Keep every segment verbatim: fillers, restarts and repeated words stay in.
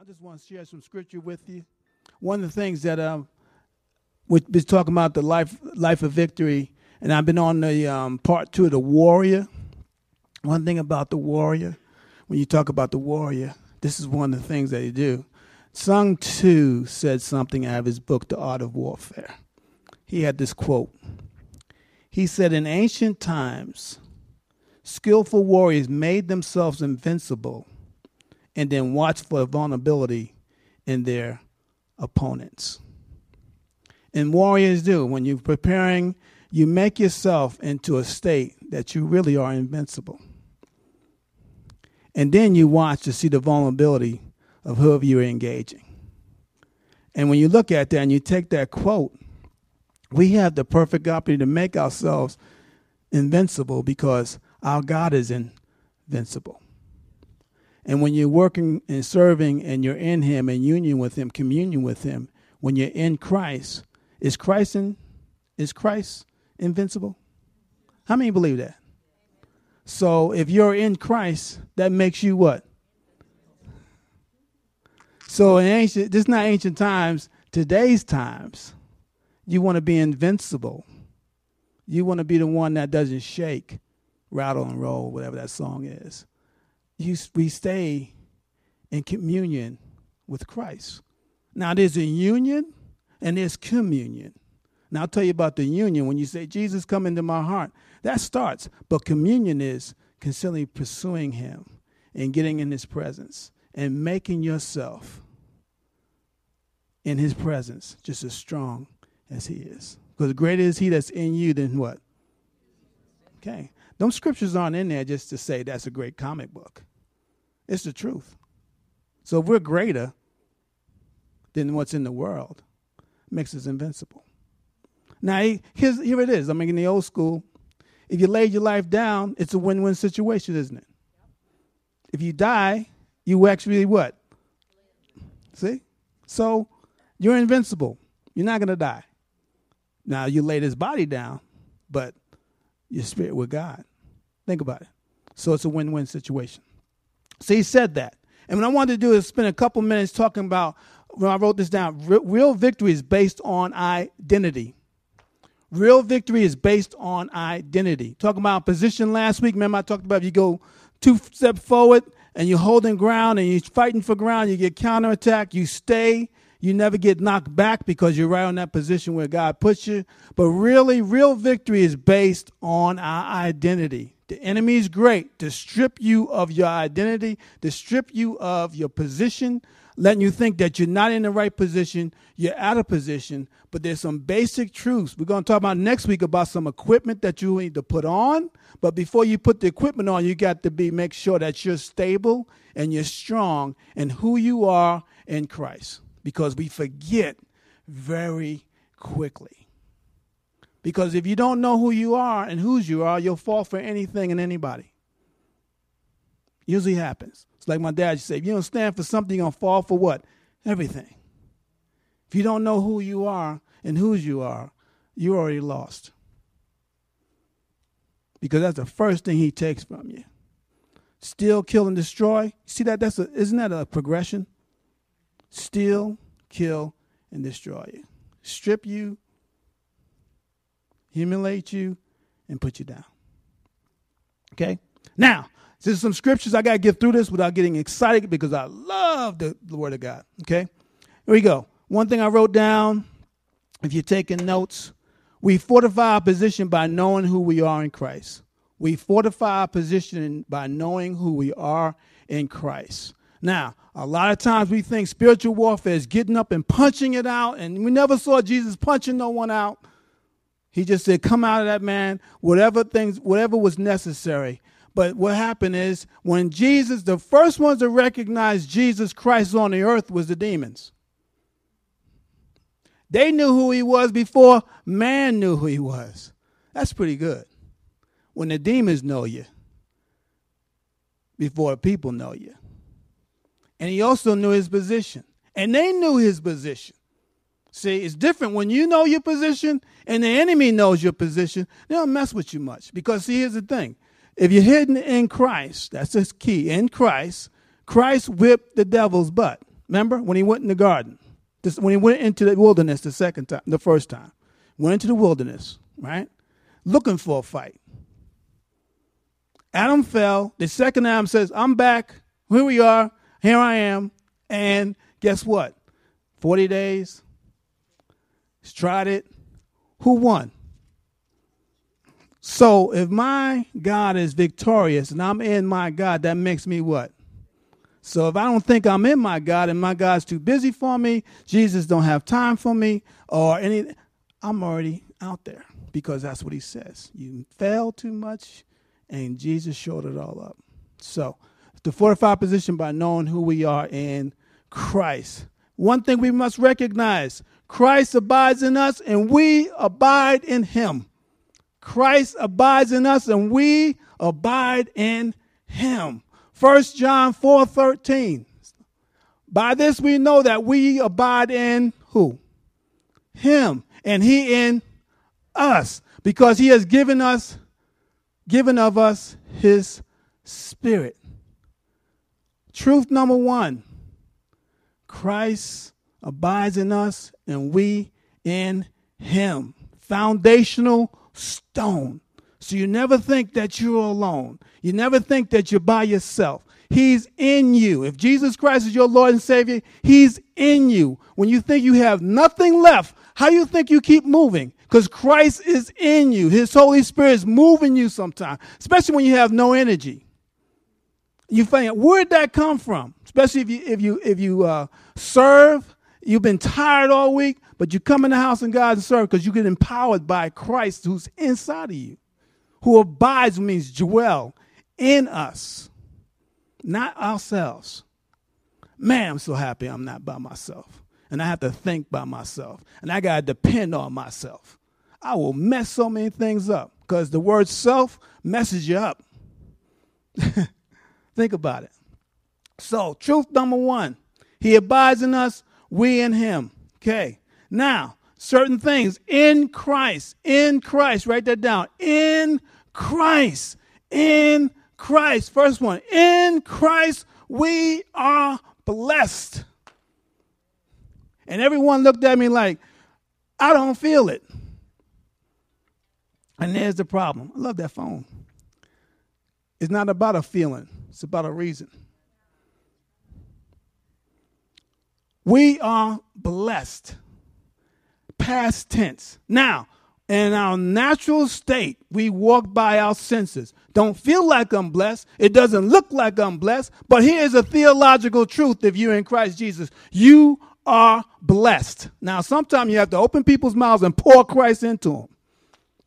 I just want to share some scripture with you. One of the things that um, we've been talking about the life life of victory, and I've been on the um, part two of the warrior. One thing about the warrior, when you talk about the warrior, this is one of the things that he do. Sun Tzu said something out of his book, The Art of Warfare. He had this quote. He said, "In ancient times, skillful warriors made themselves invincible and then watched for vulnerability in their opponents." And warriors do. When you're preparing, you make yourself into a state that you really are invincible. And then you watch to see the vulnerability of whoever you're engaging. And when you look at that and you take that quote, we have the perfect opportunity to make ourselves invincible because our God is invincible. And when you're working and serving and you're in him, in union with him, communion with him, when you're in Christ, is Christ in, is Christ invincible? How many believe that? So if you're in Christ, that makes you what? So in ancient, this is not ancient times, today's times, you want to be invincible. You want to be the one that doesn't shake, rattle and roll, whatever that song is. You, we stay in communion with Christ. Now, there's a union and there's communion. Now, I'll tell you about the union. When you say, "Jesus, come into my heart," that starts. But communion is constantly pursuing him and getting in his presence and making yourself in his presence just as strong as he is. Because greater is he that's in you than what? Okay. Those scriptures aren't in there just to say that's a great comic book. It's the truth. So if we're greater than what's in the world, it makes us invincible. Now, here's, here it is. I mean, in the old school, if you laid your life down, it's a win-win situation, isn't it? If you die, you actually what? See? So you're invincible. You're not going to die. Now, you lay this body down, but your spirit with God. Think about it. So it's a win-win situation. So he said that. And what I wanted to do is spend a couple minutes talking about, when I wrote this down, real victory is based on identity. Real victory is based on identity. Talking about position last week, remember I talked about if you go two steps forward and you're holding ground and you're fighting for ground, you get counterattack, you stay. You never get knocked back because you're right on that position where God puts you. But really, real victory is based on our identity. The enemy is great to strip you of your identity, to strip you of your position, letting you think that you're not in the right position, you're out of position. But there's some basic truths. We're going to talk about next week about some equipment that you need to put on. But before you put the equipment on, you got to be make sure that you're stable and you're strong in who you are in Christ. Because we forget very quickly. Because if you don't know who you are and whose you are, you'll fall for anything and anybody. Usually happens. It's like my dad used to say, if you don't stand for something, you're going to fall for what? Everything. If you don't know who you are and whose you are, you're already lost. Because that's the first thing he takes from you. Steal, kill, and destroy. See that? That's a, isn't that a progression? Steal, kill, and destroy you. Strip you, humiliate you, and put you down. Okay? Now, there's some scriptures. I got to get through this without getting excited because I love the, the Word of God. Okay? Here we go. One thing I wrote down, if you're taking notes, we fortify our position by knowing who we are in Christ. We fortify our position by knowing who we are in Christ. Now, a lot of times we think spiritual warfare is getting up and punching it out, and we never saw Jesus punching no one out. He just said, come out of that man, whatever things, whatever was necessary. But what happened is when Jesus, the first ones to recognize Jesus Christ on the earth was the demons. They knew who he was before man knew who he was. That's pretty good. When the demons know you before people know you. And he also knew his position. And they knew his position. See, it's different when you know your position and the enemy knows your position. They don't mess with you much. Because, see, here's the thing. If you're hidden in Christ, that's his key, in Christ, Christ whipped the devil's butt. Remember when he went in the garden, this, when he went into the wilderness the second time, the first time, went into the wilderness, right? Looking for a fight. Adam fell. The second Adam says, I'm back. Here we are. Here I am. And guess what? forty days. He's tried it. Who won? So if my God is victorious and I'm in my God, that makes me what? So if I don't think I'm in my God and my God's too busy for me, Jesus don't have time for me or anything, I'm already out there because that's what he says. You fail too much and Jesus showed it all up. So to fortify position by knowing who we are in Christ. One thing we must recognize, Christ abides in us and we abide in him. Christ abides in us and we abide in him. First John four thirteen. By this we know that we abide in who? Him. And he in us. Because he has given us, given of us his spirit. Truth number one. Christ abides in us and we in him. Foundational stone. So you never think that you're alone. You never think that you're by yourself. He's in you. If Jesus Christ is your Lord and Savior, he's in you. When you think you have nothing left, how do you think you keep moving? Because Christ is in you. His Holy Spirit is moving you sometimes, especially when you have no energy. You think, where'd that come from? Especially if you if you if you uh, serve, you've been tired all week, but you come in the house of God and serve because you get empowered by Christ who's inside of you. Who abides means dwell in us, not ourselves. Man, I'm so happy I'm not by myself. And I have to think by myself. And I got to depend on myself. I will mess so many things up because the word self messes you up. Think about it. So, truth number one, he abides in us, we in him. Okay. Now, certain things in Christ, in Christ, write that down. In Christ, in Christ. First one, in Christ, we are blessed. And everyone looked at me like, I don't feel it. And there's the problem. I love that phone. It's not about a feeling. It's about a reason. We are blessed. Past tense. Now, in our natural state, we walk by our senses. Don't feel like I'm blessed. It doesn't look like I'm blessed. But here's a theological truth if you're in Christ Jesus. You are blessed. Now, sometimes you have to open people's mouths and pour Christ into them.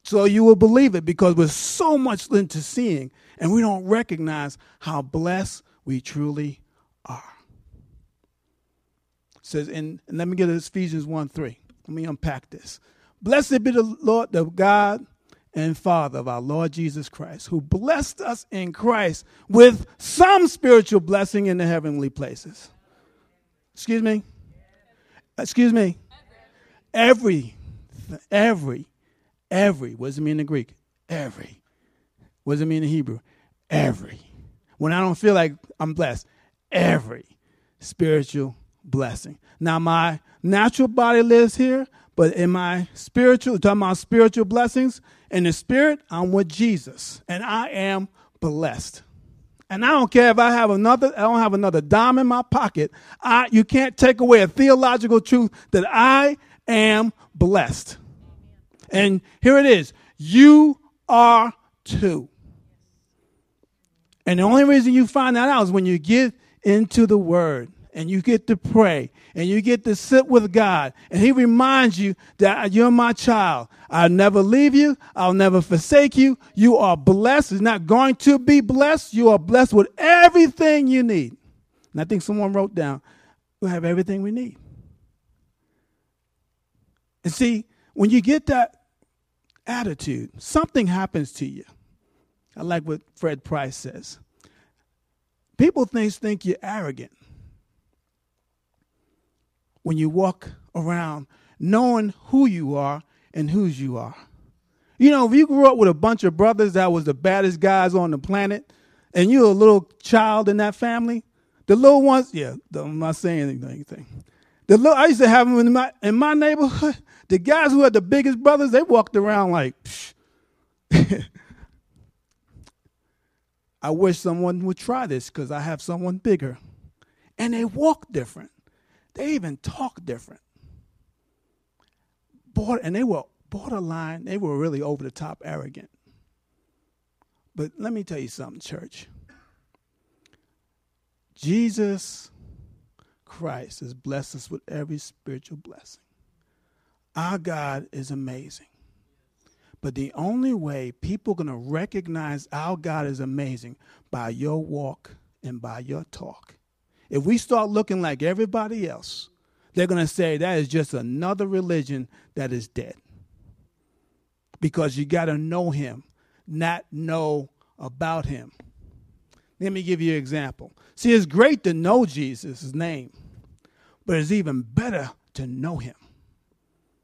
So you will believe it because we're so much into seeing and we don't recognize how blessed we truly are. Says, and, and let me get to Ephesians one three. Let me unpack this. Blessed be the Lord, the God and Father of our Lord Jesus Christ, who blessed us in Christ with some spiritual blessing in the heavenly places. Excuse me? Excuse me? Every, every, every. What does it mean in Greek? Every. What does it mean in Hebrew? Every. When I don't feel like I'm blessed, every spiritual blessing. Now, my natural body lives here, but in my spiritual, talking about spiritual blessings, in the spirit, I'm with Jesus, and I am blessed. And I don't care if I have another, I don't have another dime in my pocket. I, you can't take away a theological truth that I am blessed. And here it is. You are too. And the only reason you find that out is when you get into the word. And you get to pray, and you get to sit with God, and he reminds you that you're my child. I'll never leave you. I'll never forsake you. You are blessed. It's not going to be blessed. You are blessed with everything you need. And I think someone wrote down, we have everything we need. And see, when you get that attitude, something happens to you. I like what Fred Price says. People think, think you're arrogant. When you walk around knowing who you are and whose you are. You know, if you grew up with a bunch of brothers that was the baddest guys on the planet and you're a little child in that family, The little ones, yeah, I'm not saying anything. The little, I used to have them in my in my neighborhood. The guys who had the biggest brothers, they walked around like, I wish someone would try this because I have someone bigger. And they walk different. They even talk different. Border, and they were borderline. They were really over the top arrogant. But let me tell you something, church. Jesus Christ has blessed us with every spiritual blessing. Our God is amazing. But the only way people are going to recognize our God is amazing by your walk and by your talk. If we start looking like everybody else, they're going to say that is just another religion that is dead. Because you got to know him, not know about him. Let me give you an example. See, it's great to know Jesus' name, but it's even better to know him.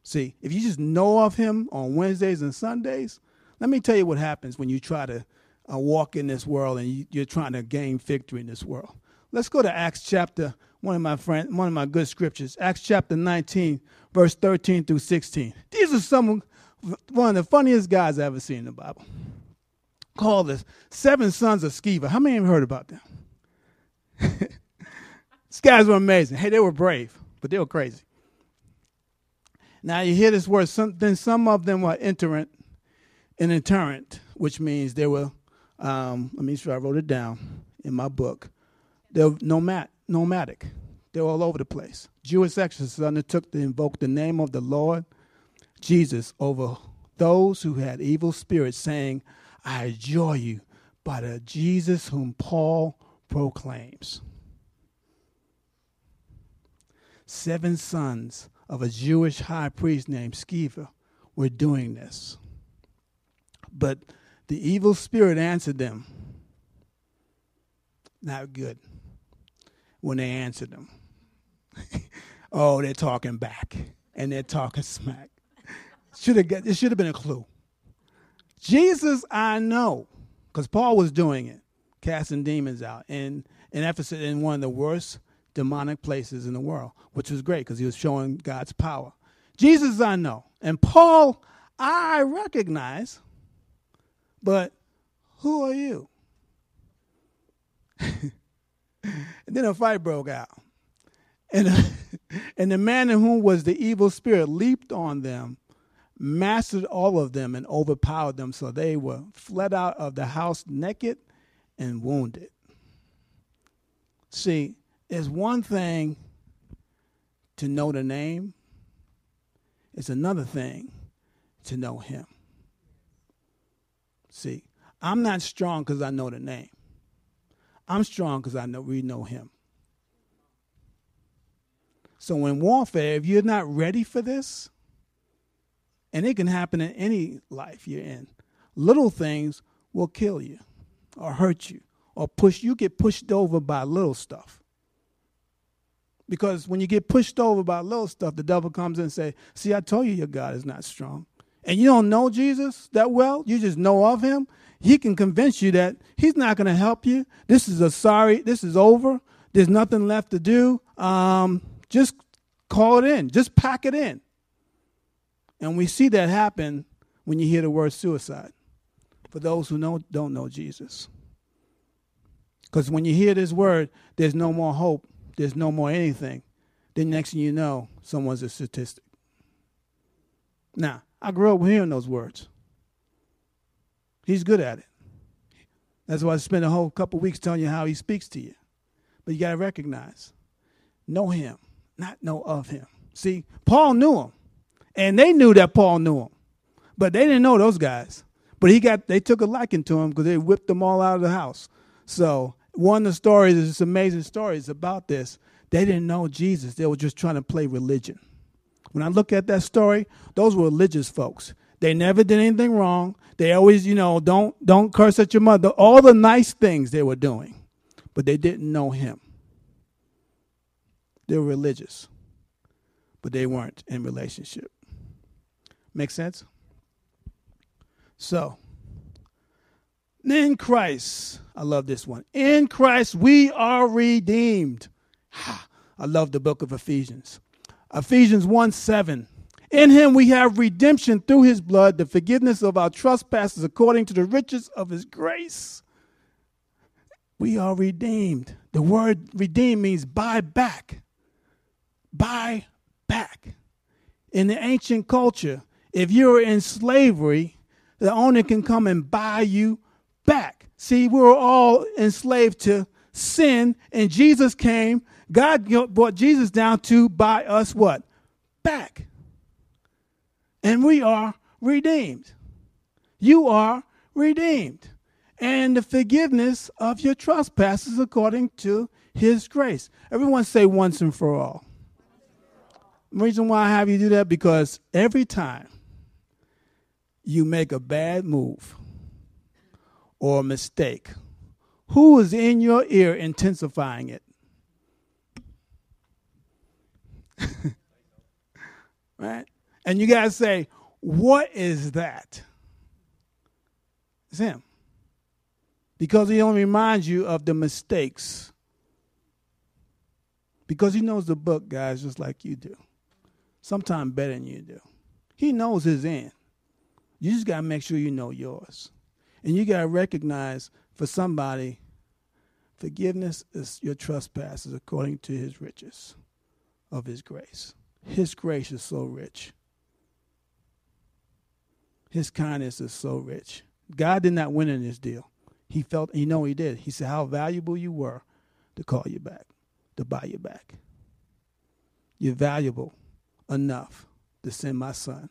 See, if you just know of him on Wednesdays and Sundays, let me tell you what happens when you try to uh, walk in this world and you, you're trying to gain victory in this world. Let's go to Acts chapter, one of my friend, one of my good scriptures, Acts chapter nineteen, verse thirteen through sixteen. These are some one of the funniest guys I've ever seen in the Bible. Called the seven sons of Sceva. How many of you heard about them? These guys were amazing. Hey, they were brave, but they were crazy. Now you hear this word, some, then some of them were iterant and intolerant, which means they were, um, let me make sure I wrote it down in my book. They were nomad, nomadic. They were all over the place. Jewish exorcists undertook to invoke the name of the Lord Jesus over those who had evil spirits, saying, I adjure you by the Jesus whom Paul proclaims. Seven sons of a Jewish high priest named Sceva were doing this. But the evil spirit answered them. Not good when they answered them. Oh, they're talking back, and they're talking smack. Should have got, it should have been a clue. Jesus, I know, because Paul was doing it, casting demons out in, in Ephesus, in one of the worst demonic places in the world, which was great because he was showing God's power. Jesus, I know. And Paul, I recognize, but who are you? And then a fight broke out. And, and the man in whom was the evil spirit leaped on them, mastered all of them, and overpowered them, so they were fled out of the house naked and wounded. See, it's one thing to know the name. It's another thing to know him. See, I'm not strong because I know the name. I'm strong because I know we know him. So in warfare, if you're not ready for this, and it can happen in any life you're in, little things will kill you or hurt you or push. You get pushed over by little stuff. Because when you get pushed over by little stuff, the devil comes in and says, see, I told you your God is not strong. And you don't know Jesus that well. You just know of him. He can convince you that he's not going to help you. This is a sorry. This is over. There's nothing left to do. Um, just call it in. Just pack it in. And we see that happen when you hear the word suicide for those who know, don't know Jesus. Because when you hear this word, there's no more hope. There's no more anything. Then next thing you know, someone's a statistic. Now, I grew up hearing those words. He's good at it. That's why I spent a whole couple weeks telling you how he speaks to you. But you got to recognize, know him, not know of him. See, Paul knew him. And they knew that Paul knew him, but they didn't know those guys. But he got, they took a liking to him because they whipped them all out of the house. So one of the stories, this amazing stories about this, they didn't know Jesus. They were just trying to play religion. When I look at that story, those were religious folks. They never did anything wrong. They always, you know, don't don't curse at your mother. All the nice things they were doing, but they didn't know him. They were religious, but they weren't in relationship. Make sense? So, In Christ, I love this one. In Christ, we are redeemed. I love the book of Ephesians. Ephesians one seven. In him we have redemption through his blood, the forgiveness of our trespasses according to the riches of his grace. We are redeemed. The word redeem means buy back. Buy back. In the ancient culture, if you were in slavery, the owner can come and buy you back. See, we were all enslaved to sin, and Jesus came. God brought Jesus down to buy us what? Back. And we are redeemed. You are redeemed. And the forgiveness of your trespasses according to his grace. Everyone say once and for all. The reason why I have you do that, because every time you make a bad move or a mistake, who is in your ear intensifying it? Right? And you guys say, what is that? It's him. Because he only reminds you of the mistakes. Because he knows the book, guys, just like you do. Sometimes better than you do. He knows his end. You just got to make sure you know yours. And you got to recognize for somebody, forgiveness is your trespasses according to his riches of his grace. His grace is so rich. His kindness is so rich. God did not win in this deal. He felt, you know he did. He said how valuable you were to call you back, to buy you back. You're valuable enough to send my son.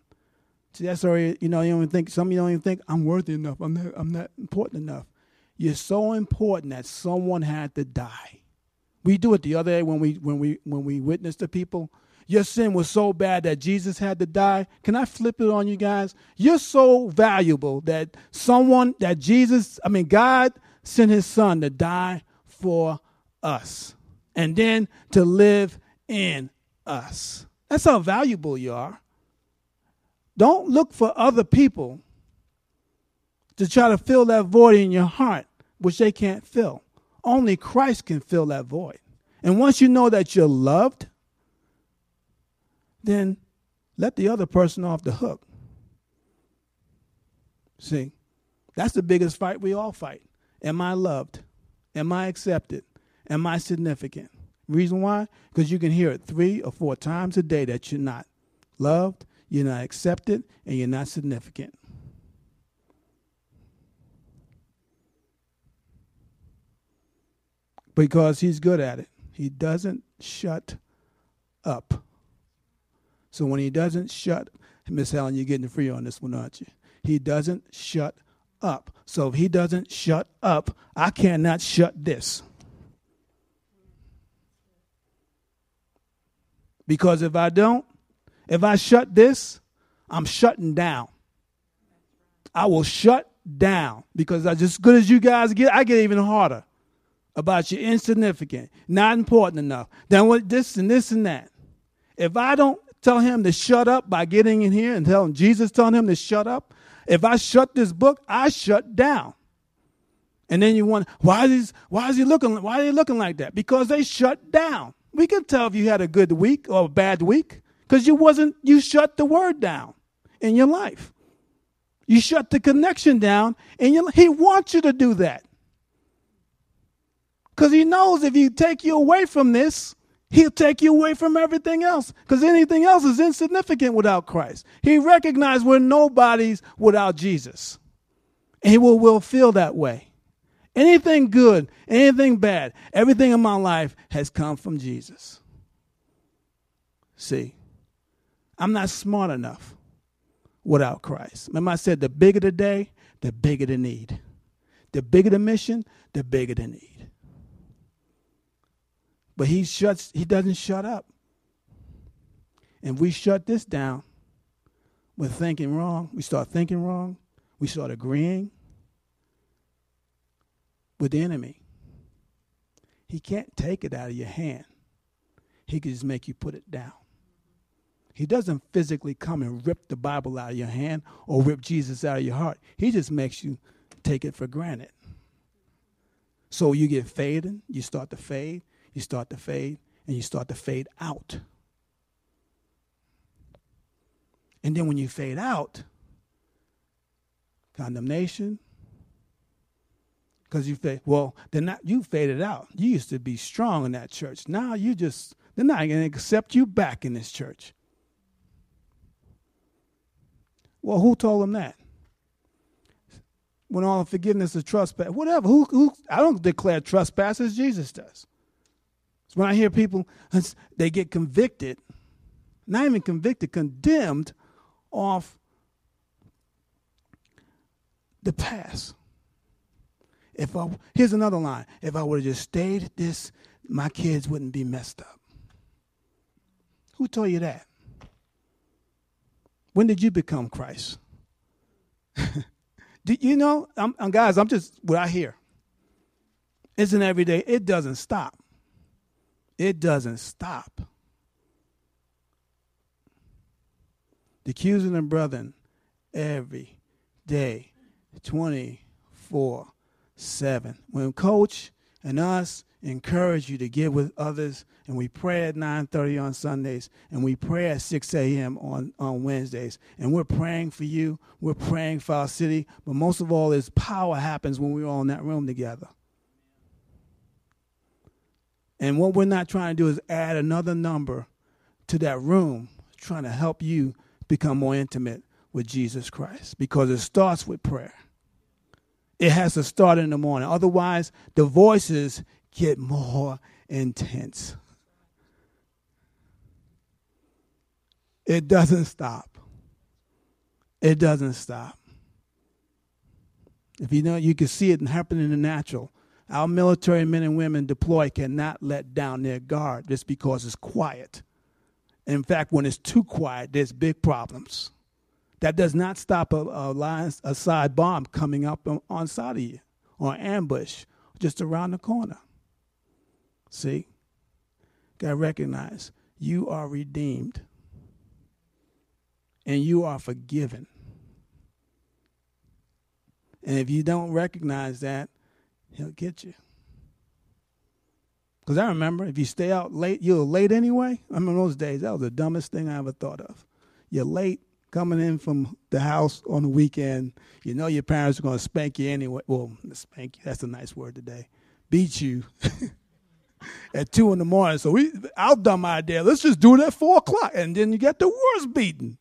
See, that's already, you know, you don't even think, some of you don't even think, I'm worthy enough, I'm not, I'm not important enough. You're so important that someone had to die. We do it the other day when we when we, when we witness to people. Your sin was so bad that Jesus had to die. Can I flip it on you guys? You're so valuable that someone, that Jesus, I mean, God sent his son to die for us and then to live in us. That's how valuable you are. Don't look for other people to try to fill that void in your heart, which they can't fill. Only Christ can fill that void. And once you know that you're loved, then let the other person off the hook. See, that's the biggest fight we all fight. Am I loved? Am I accepted? Am I significant? Reason why? Because you can hear it three or four times a day that you're not loved, you're not accepted, and you're not significant. Because he's good at it. He doesn't shut up. So when he doesn't shut, Miss Helen, you're getting free on this one, aren't you? He doesn't shut up. So if he doesn't shut up, I cannot shut this. Because if I don't, if I shut this, I'm shutting down. I will shut down because as just good as you guys get, I get even harder about you insignificant, not important enough. Then what this and this and that. If I don't tell him to shut up by getting in here and telling Jesus, telling him to shut up. If I shut this book, I shut down. And then you wonder, why is why is he looking? Why are they looking like that? Because they shut down. We can tell if you had a good week or a bad week because you wasn't. You shut the word down in your life. You shut the connection down, and your, he wants you to do that because he knows if you take you away from this, he'll take you away from everything else because anything else is insignificant without Christ. He recognized we're nobodies without Jesus. And he will, will feel that way. Anything good, anything bad, everything in my life has come from Jesus. See, I'm not smart enough without Christ. Remember I said the bigger the day, the bigger the need. The bigger the mission, the bigger the need. But he shuts, he doesn't shut up. And we shut this down. We're thinking wrong. We start thinking wrong. We start agreeing with the enemy. He can't take it out of your hand. He can just make you put it down. He doesn't physically come and rip the Bible out of your hand or rip Jesus out of your heart. He just makes you take it for granted. So you get fading, you start to fade, you start to fade, and you start to fade out. And then when you fade out, condemnation, because you fade, well, they're not, you faded out. You used to be strong in that church. Now you just, they're not going to accept you back in this church. Well, who told them that? When all forgiveness is trespass, whatever. Who, who? I don't declare trespasses. Jesus does. So when I hear people, they get convicted, not even convicted, condemned off the past. If I, here's another line. If I would have just stayed at this, my kids wouldn't be messed up. Who told you that? When did you become Christ? Do you know, I'm, I'm, guys, I'm just what I hear. It's an everyday, it doesn't stop. It doesn't stop. The accusing of brethren every day, twenty-four seven. When Coach and us encourage you to get with others, and we pray at nine thirty on Sundays, and we pray at six a.m. on, on Wednesdays, and we're praying for you, we're praying for our city, but most of all is power happens when we're all in that room together. And what we're not trying to do is add another number to that room, trying to help you become more intimate with Jesus Christ, because it starts with prayer. It has to start in the morning. Otherwise, the voices get more intense. It doesn't stop. It doesn't stop. If you know, you can see it happen in the natural. Our military men and women deployed cannot let down their guard just because it's quiet. In fact, when it's too quiet, there's big problems. That does not stop a, a, line, a side bomb coming up on, on side of you, or an ambush just around the corner. See? Got to recognize you are redeemed and you are forgiven. And if you don't recognize that, he'll get you. Because I remember if you stay out late, you're late anyway. I remember those days. That was the dumbest thing I ever thought of. You're late coming in from the house on the weekend. You know your parents are going to spank you anyway. Well, spank you, that's a nice word today. Beat you. At two in the morning, so we our dumb idea. Let's just do it at four o'clock, and then you get the worst beating.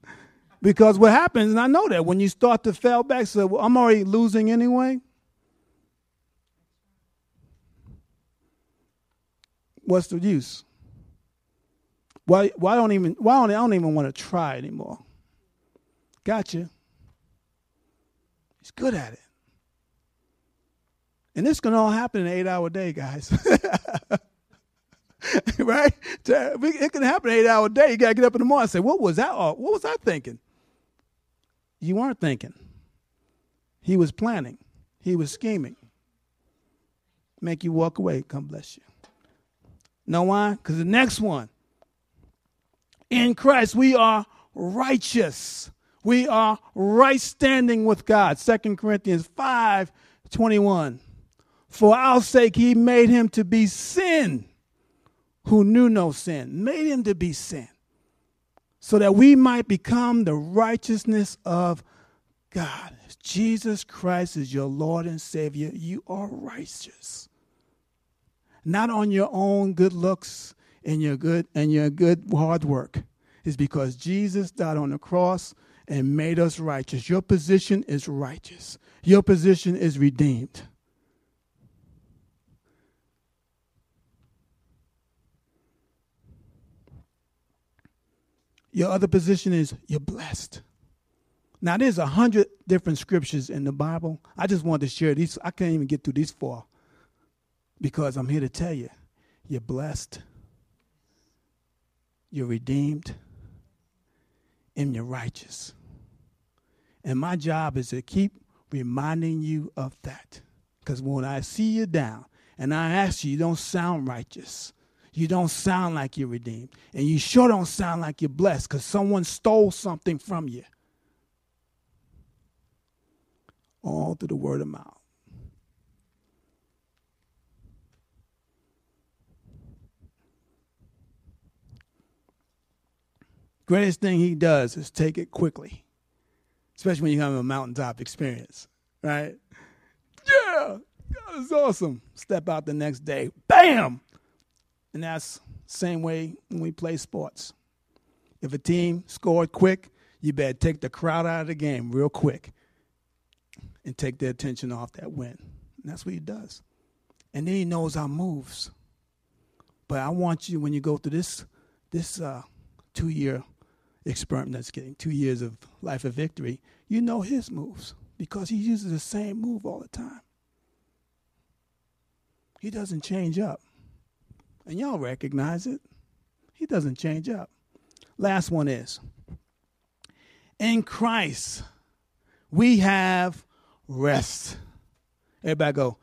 Because what happens, and I know that when you start to fall back, so well, I'm already losing anyway. What's the use? Why? Why don't even? Why don't I don't even want to try anymore? Gotcha. He's good at it. And this can all happen in an eight-hour day, guys. Right? It can happen in an eight-hour day. You got to get up in the morning and say, what was that? What was I thinking? You weren't thinking. He was planning. He was scheming. Make you walk away. Come bless you. Know why? Because the next one, in Christ we are righteous. We are right standing with God. Second Corinthians five twenty-one. For our sake, he made him to be sin, who knew no sin, made him to be sin, so that we might become the righteousness of God. If Jesus Christ is your Lord and Savior, you are righteous. Not on your own good looks and your good and your good hard work. It's because Jesus died on the cross and made us righteous. Your position is righteous. Your position is redeemed. Your other position is you're blessed. Now, there's a hundred different scriptures in the Bible. I just wanted to share these. I can't even get through these four because I'm here to tell you, you're blessed, you're redeemed, and you're righteous. And my job is to keep reminding you of that. Because when I see you down and I ask you, you don't sound righteous. You don't sound like you're redeemed. And you sure don't sound like you're blessed because someone stole something from you. All through the word of mouth. Greatest thing he does is take it quickly, especially when you have a mountaintop experience, right? Yeah, God is awesome. Step out the next day, bam! And that's the same way when we play sports. If a team scored quick, you better take the crowd out of the game real quick and take their attention off that win. And that's what he does. And then he knows our moves. But I want you, when you go through this this uh, two-year experiment, that's getting two years of life of victory, you know his moves because he uses the same move all the time. He doesn't change up. And y'all recognize it. He doesn't change up. Last one is, in Christ, we have rest. Everybody go,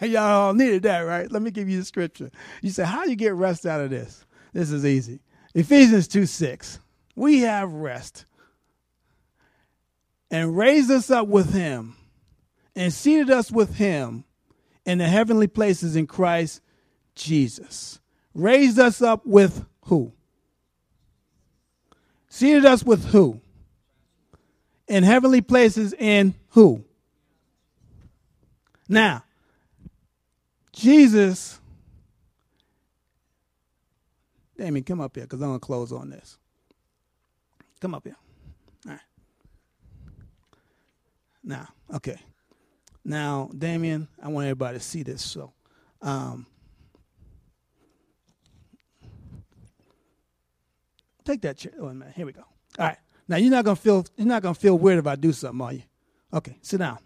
y'all all needed that, right? Let me give you the scripture. You say, how do you get rest out of this? This is easy. Ephesians two six. We have rest. And raised us up with him and seated us with him in the heavenly places in Christ Jesus. Raised us up with who? Seated us with who? In heavenly places in who? Now, Jesus, Damien, come up here because I'm going to close on this. Come up here. All right. Now, okay. Now, Damien, I want everybody to see this. So, um, take that chair. Oh, man, here we go. All right. Now, you're not going to feel you're not going to feel weird if I do something, are you? Okay, sit down.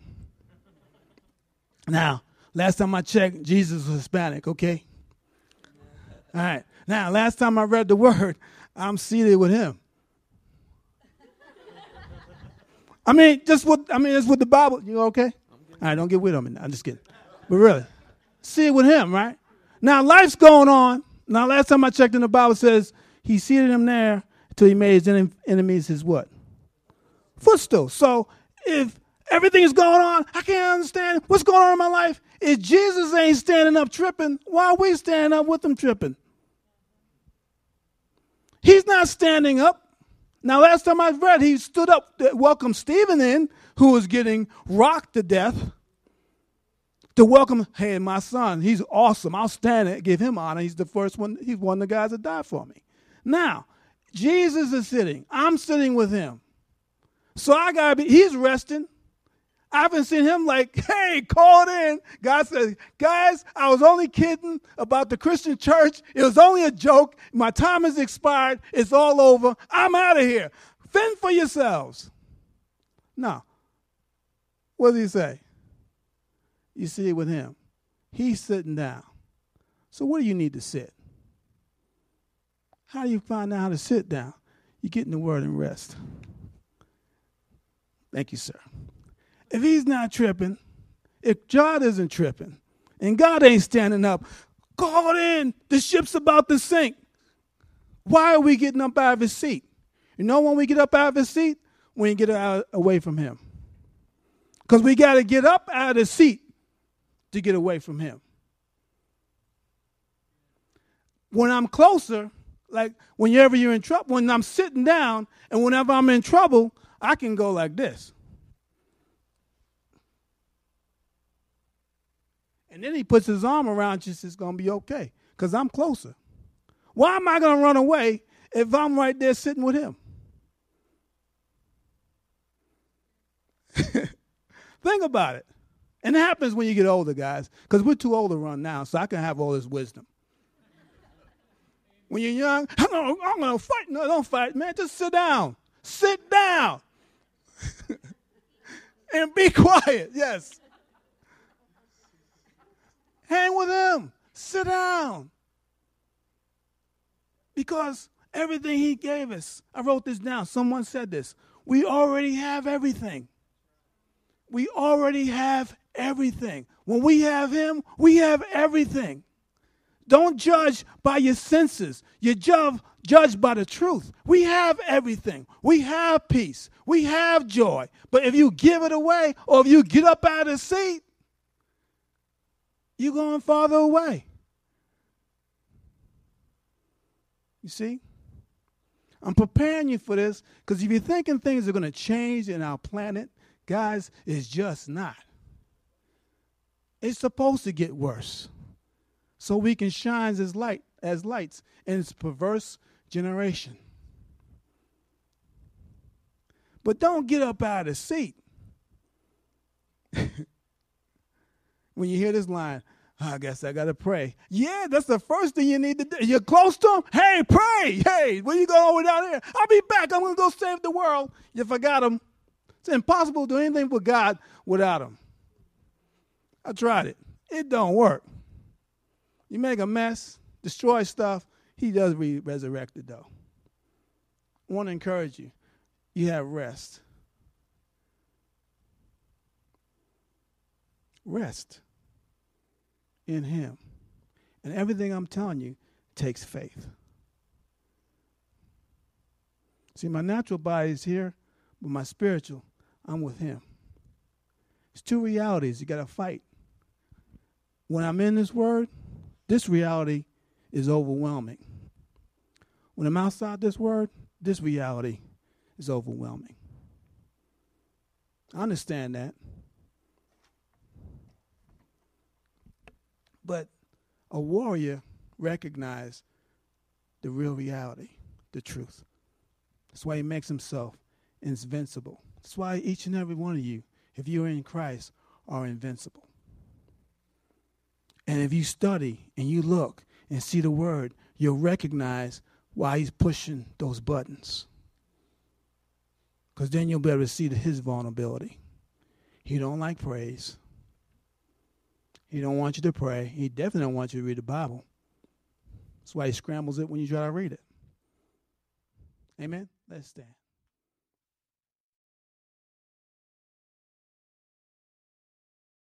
Now, last time I checked, Jesus was Hispanic, okay? All right. Now, last time I read the word, I'm seated with him. I mean, just what I mean, that's what the Bible, you okay? All right, don't get weird on me now. I'm just kidding. But really, seated with him, right? Now, life's going on. Now, last time I checked in the Bible, it says he seated him there until he made his enemies his what? Footstool. So, if everything is going on, I can't understand what's going on in my life. If Jesus ain't standing up tripping, why are we standing up with him tripping? He's not standing up. Now, last time I read, he stood up to welcome Stephen in, who was getting rocked to death, to welcome, hey, my son, he's awesome. I'll stand it, give him honor. He's the first one. He's one of the guys that died for me. Now, Jesus is sitting. I'm sitting with him. So I got to be, he's resting. I haven't seen him like, hey, called in. God says, guys, I was only kidding about the Christian church. It was only a joke. My time has expired. It's all over. I'm out of here. Fend for yourselves. Now, what does he say? You see it with him. He's sitting down. So where do you need to sit? How do you find out how to sit down? You get in the word and rest. Thank you, sir. If he's not tripping, if God isn't tripping, and God ain't standing up, call in, the ship's about to sink. Why are we getting up out of his seat? You know when we get up out of his seat? When you get out, away from him. Because we got to get up out of the seat to get away from him. When I'm closer, like whenever you're in trouble, when I'm sitting down and whenever I'm in trouble, I can go like this. And then he puts his arm around you, it's going to be okay, because I'm closer. Why am I going to run away if I'm right there sitting with him? Think about it. And it happens when you get older, guys, because we're too old to run now, so I can have all this wisdom. When you're young, I'm going to, I'm going to fight. No, don't fight, man. Just sit down. Sit down. And be quiet. Yes. Hang with him. Sit down. Because everything he gave us, I wrote this down. Someone said this. We already have everything. We already have everything. When we have him, we have everything. Don't judge by your senses. You judge, judge by the truth. We have everything. We have peace. We have joy. But if you give it away or if you get up out of the seat, you're going farther away. You see? I'm preparing you for this, because if you're thinking things are going to change in our planet, guys, it's just not. It's supposed to get worse so we can shine as light, as lights in this perverse generation. But don't get up out of the seat when you hear this line, I guess I got to pray. Yeah, that's the first thing you need to do. You're close to him? Hey, pray. Hey, where you going over down here? I'll be back. I'm going to go save the world. You forgot him. It's impossible to do anything for God without him. I tried it. It don't work. You make a mess, destroy stuff. He does re- resurrect it, though. I want to encourage you. You have rest. Rest in him. And everything I'm telling you takes faith. See, my natural body is here, but my spiritual, I'm with him. It's two realities you got to fight. When I'm in this word, this reality is overwhelming. When I'm outside this word, this reality is overwhelming. I understand that. But a warrior recognizes the real reality, the truth. That's why he makes himself invincible. That's why each and every one of you, if you're in Christ, are invincible. And if you study and you look and see the word, you'll recognize why he's pushing those buttons. Because then you'll be able to see his vulnerability. He don't like praise. He don't want you to pray. He definitely don't want you to read the Bible. That's why he scrambles it when you try to read it. Amen? Let's stand.